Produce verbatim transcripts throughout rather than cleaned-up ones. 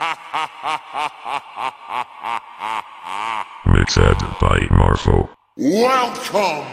Mixed by MARFU. Welcome!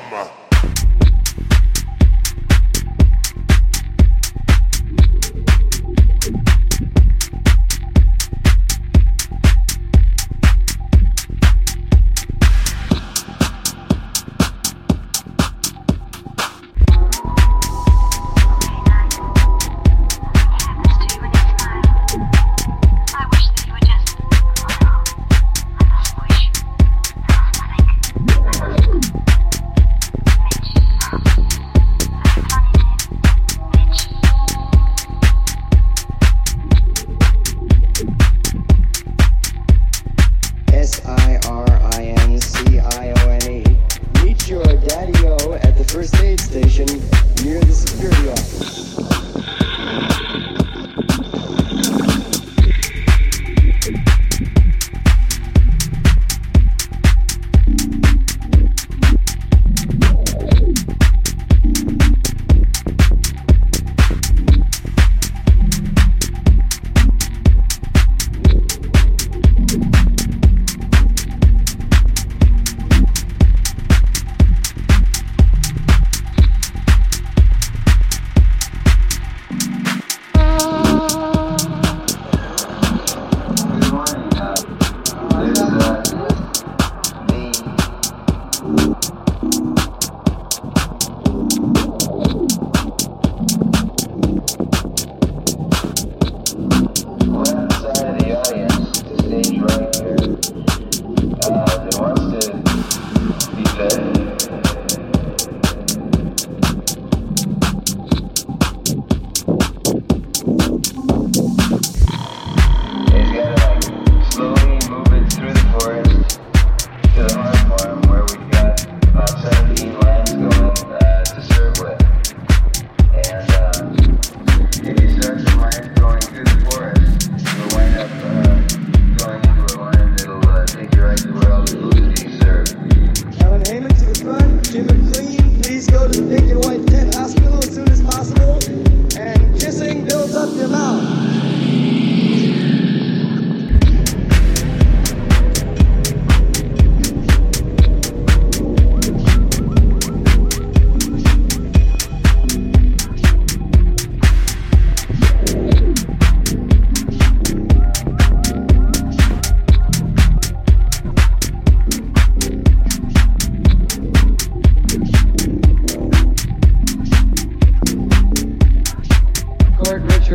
S I R I N C I O N E. Meet your daddy-o at the first aid station near the security office.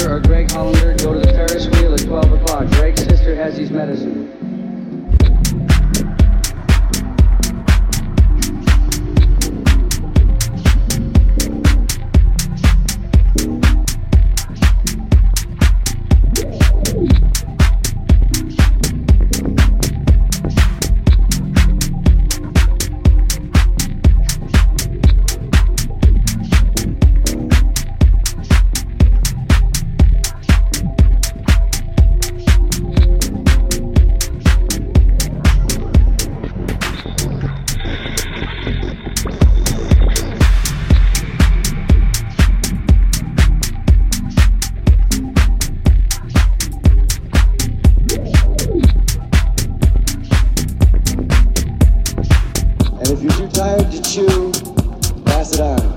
Or Greg Hollander, go to the Ferris wheel at twelve o'clock. Greg's sister has his medicine. If you're too tired to chew, pass it on.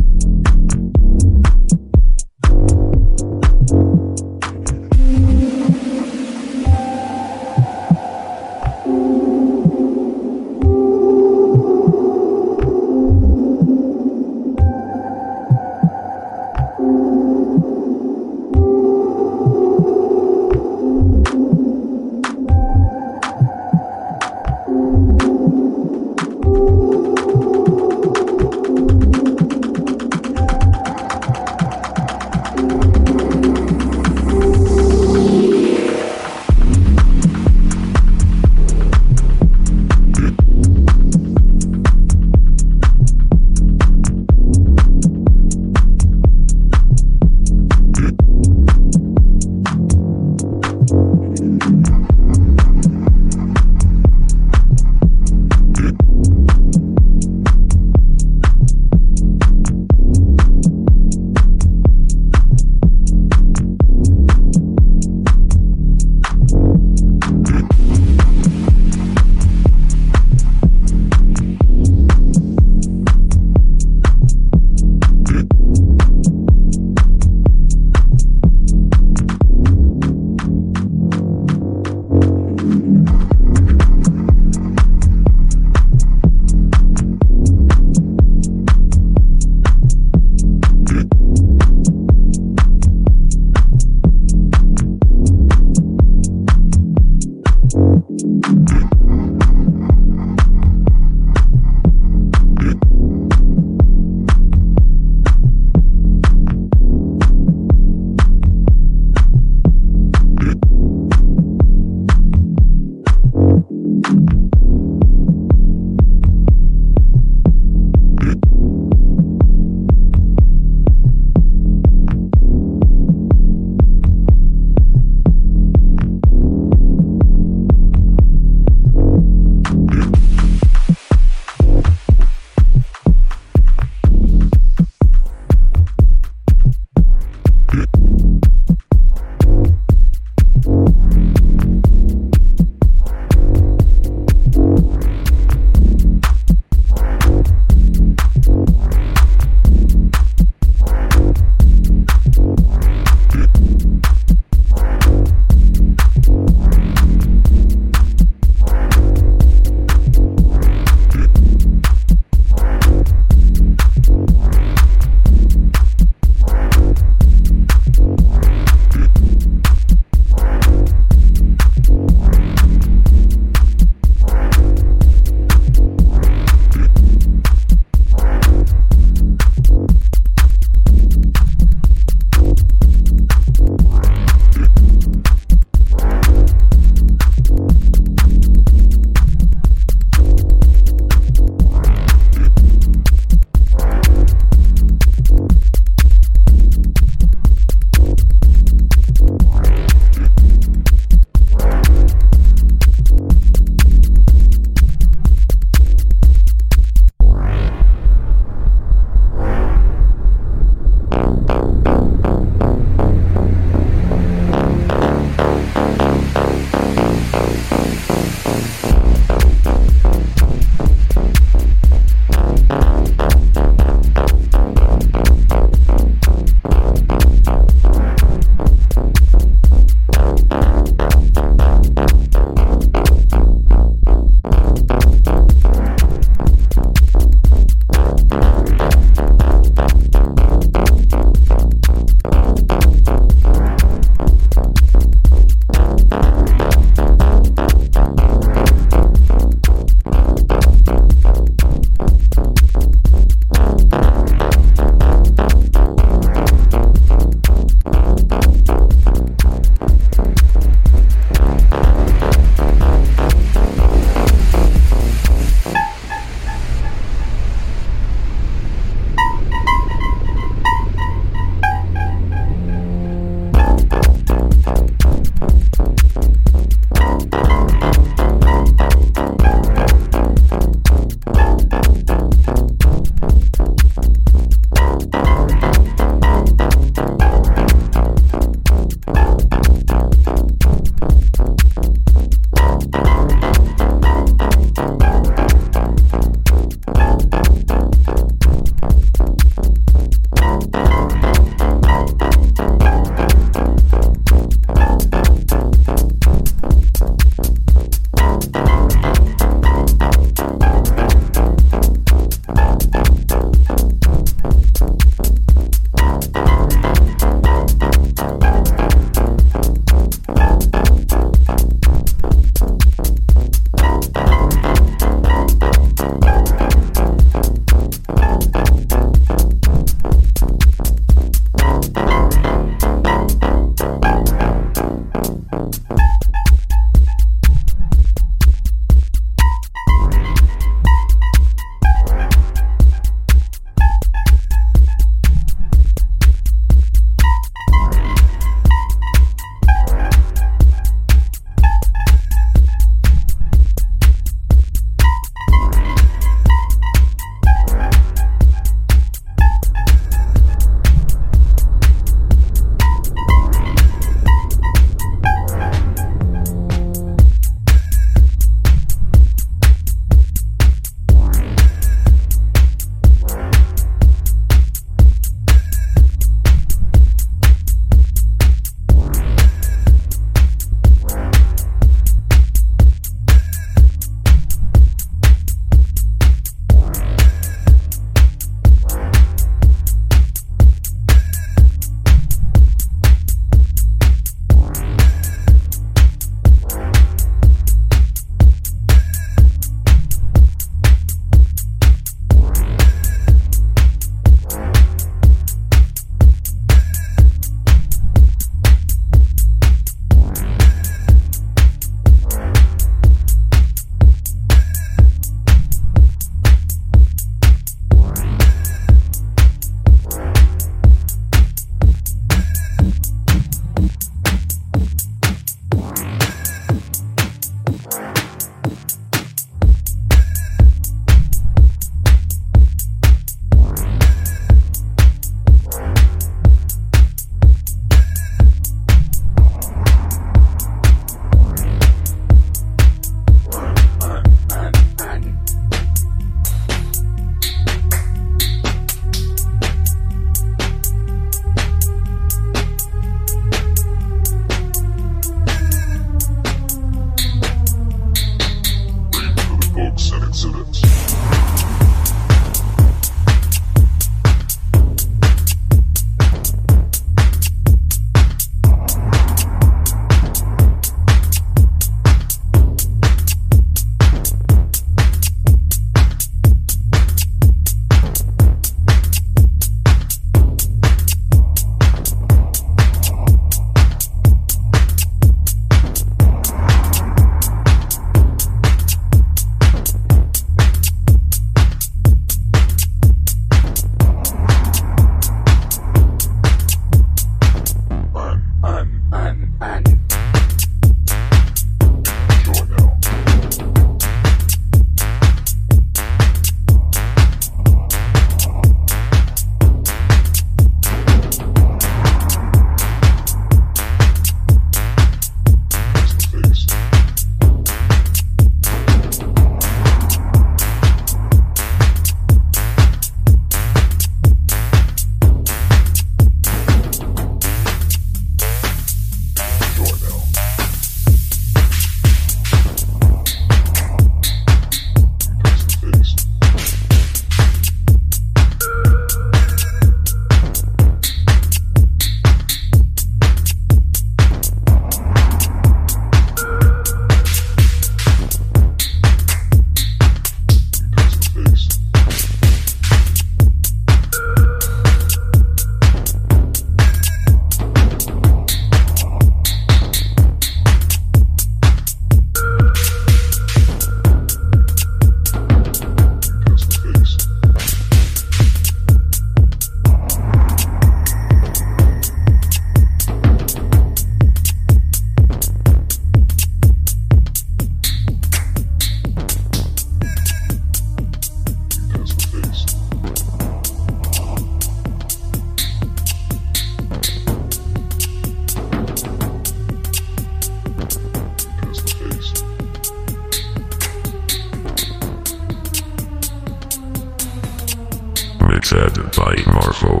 said by MARFU.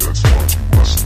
That's what you must do.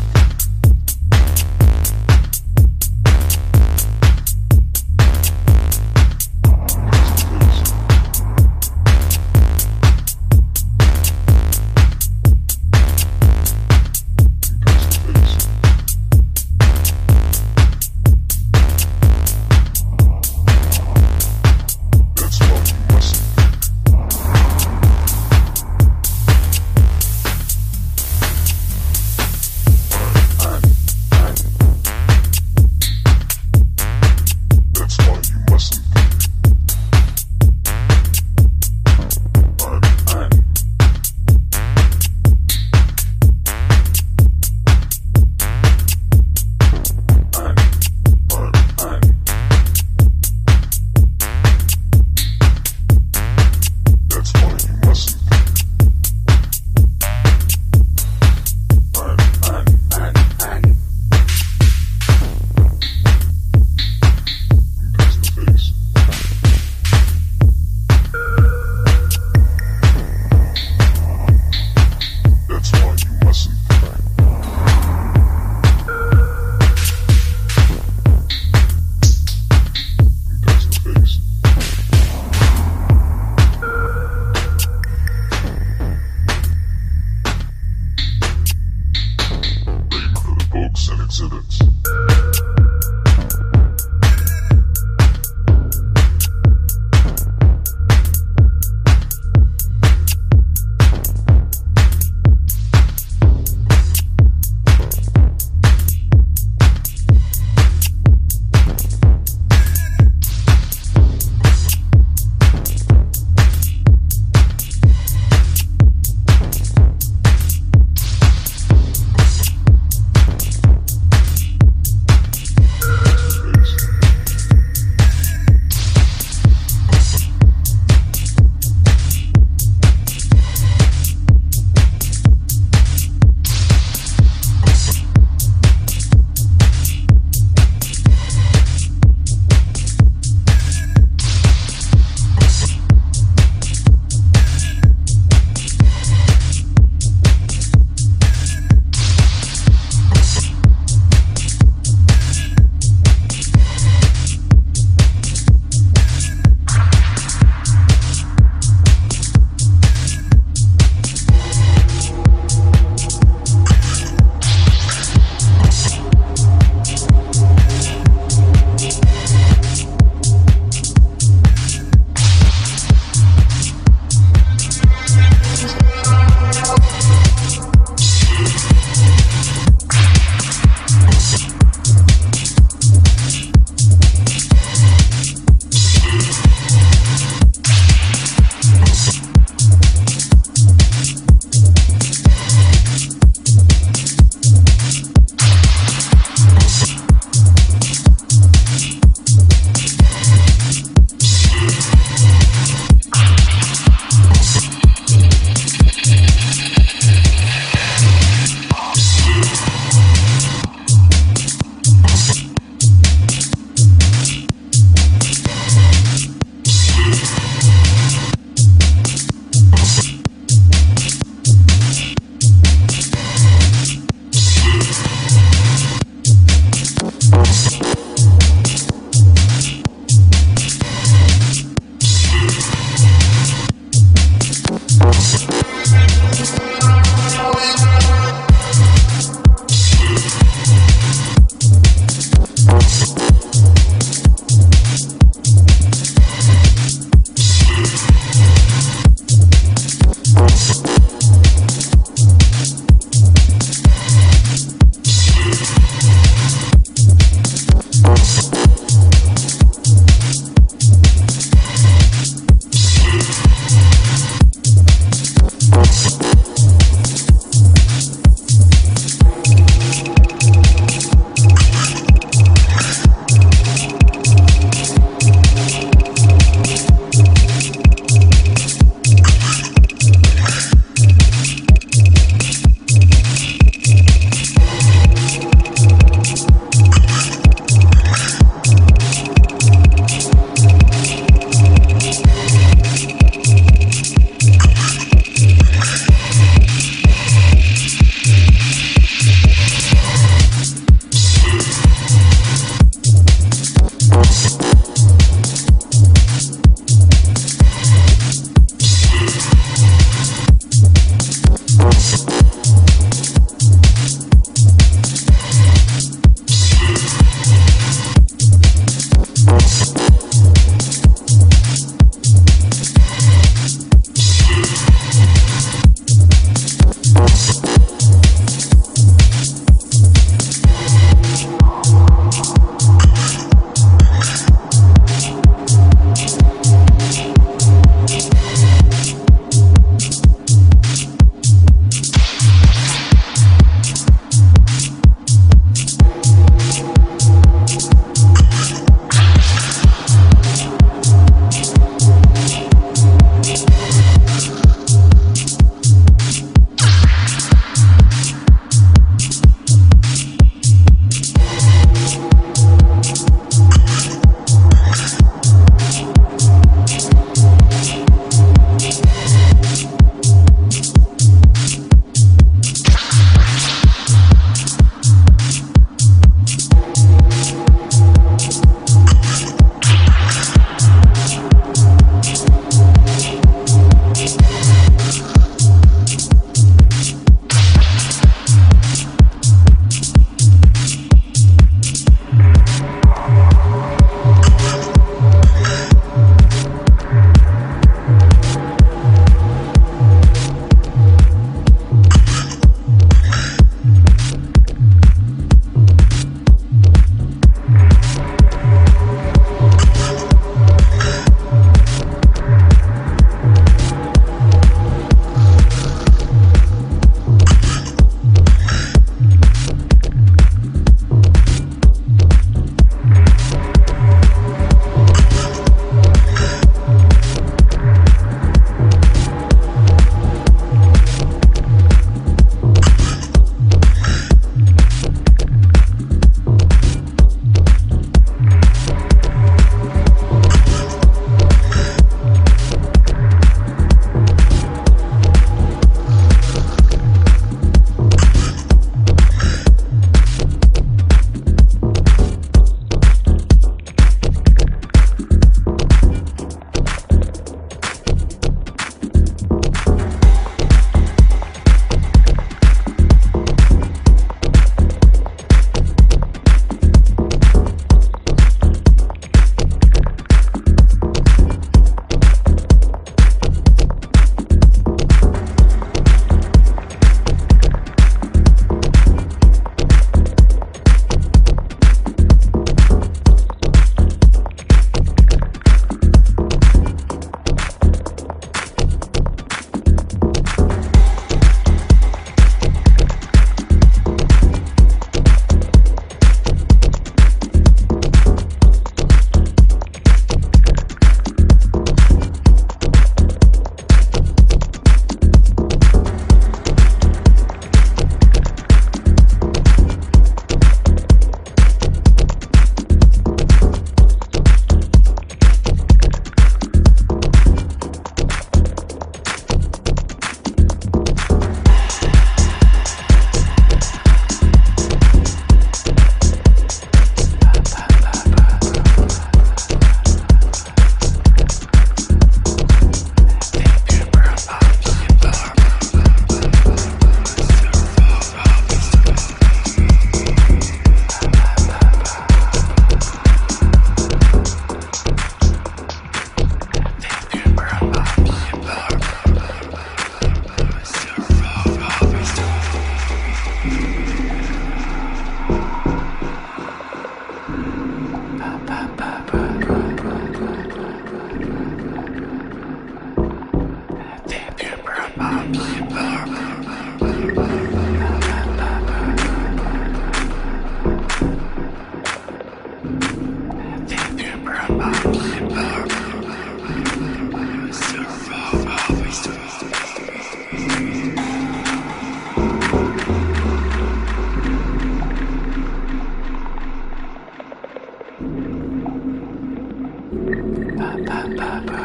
Thank you.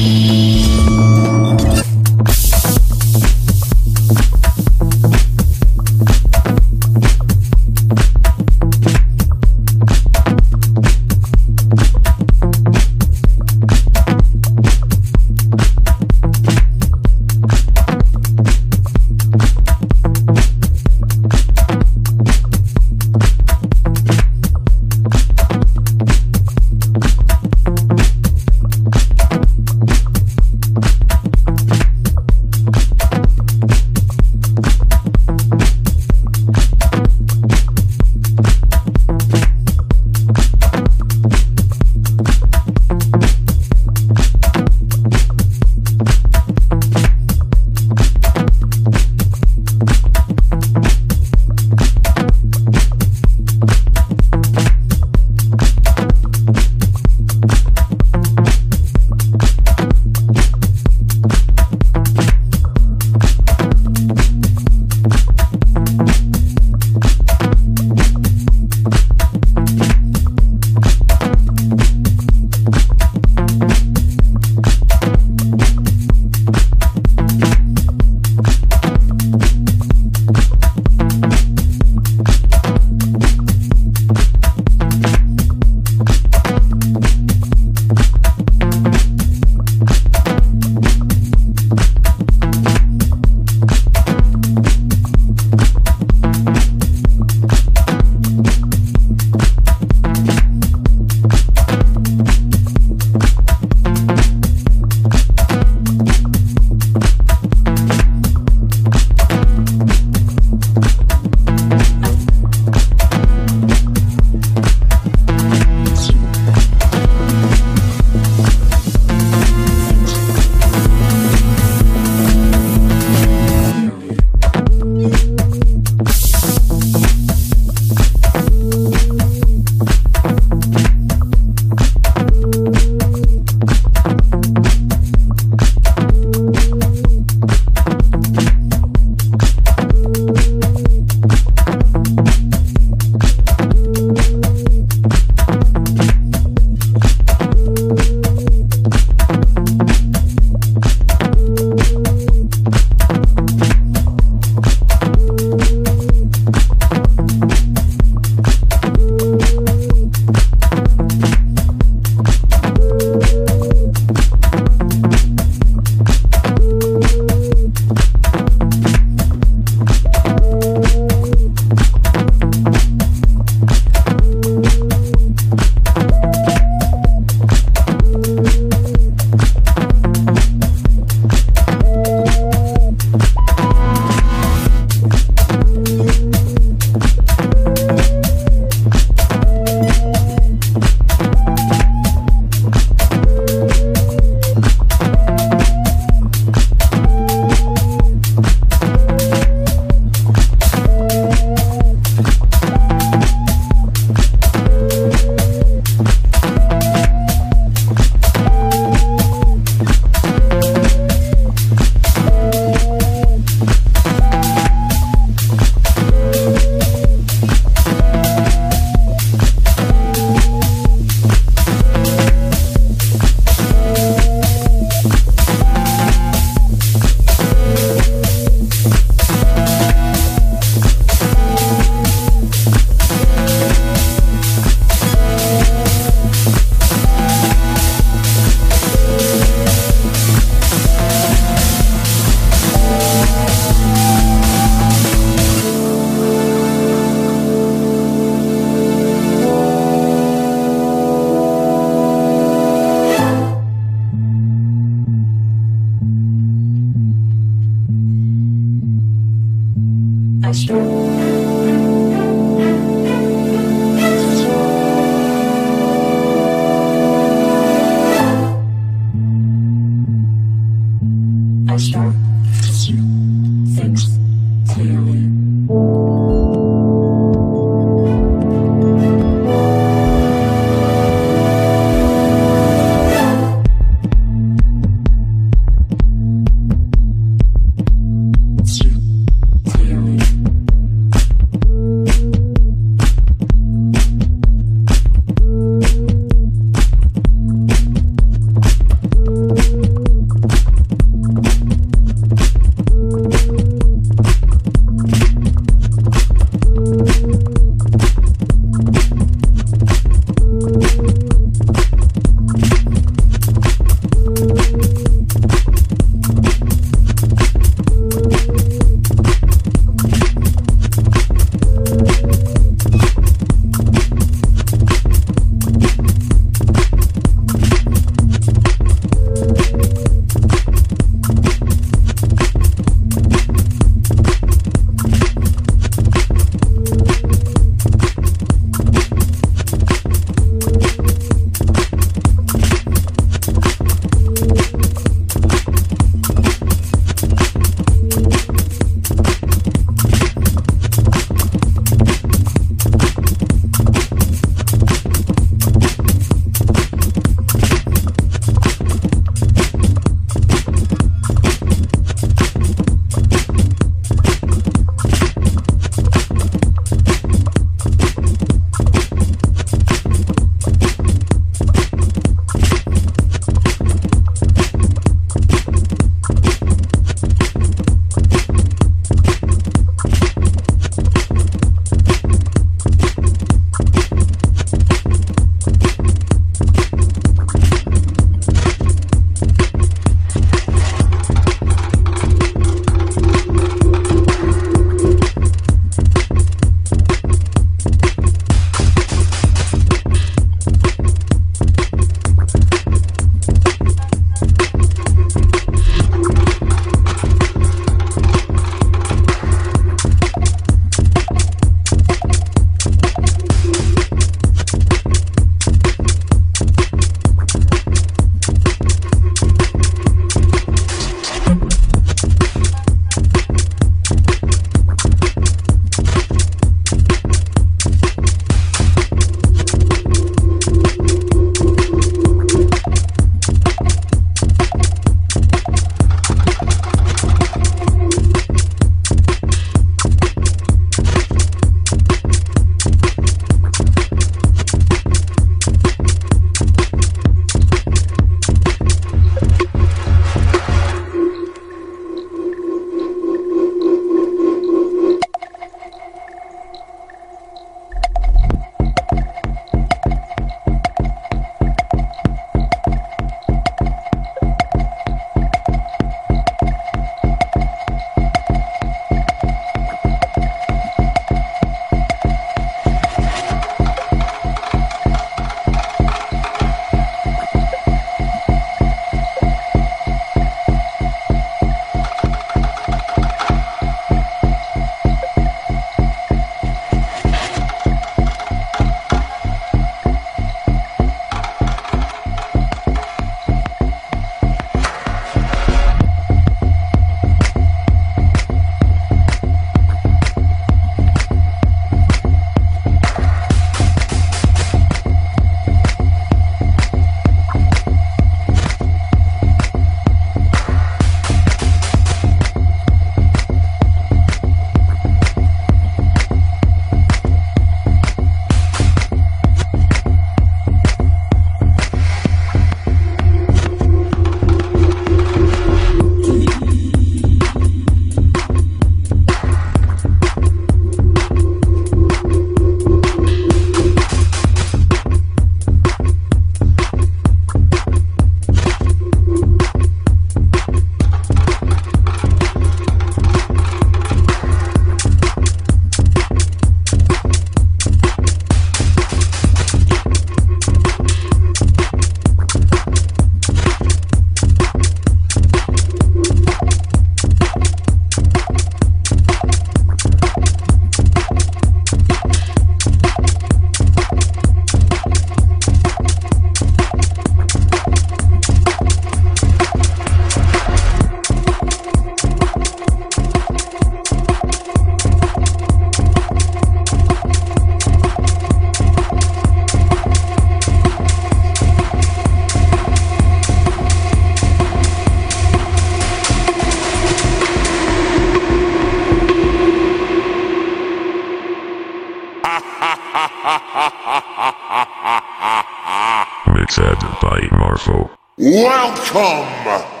Mixed by MARFU. Welcome!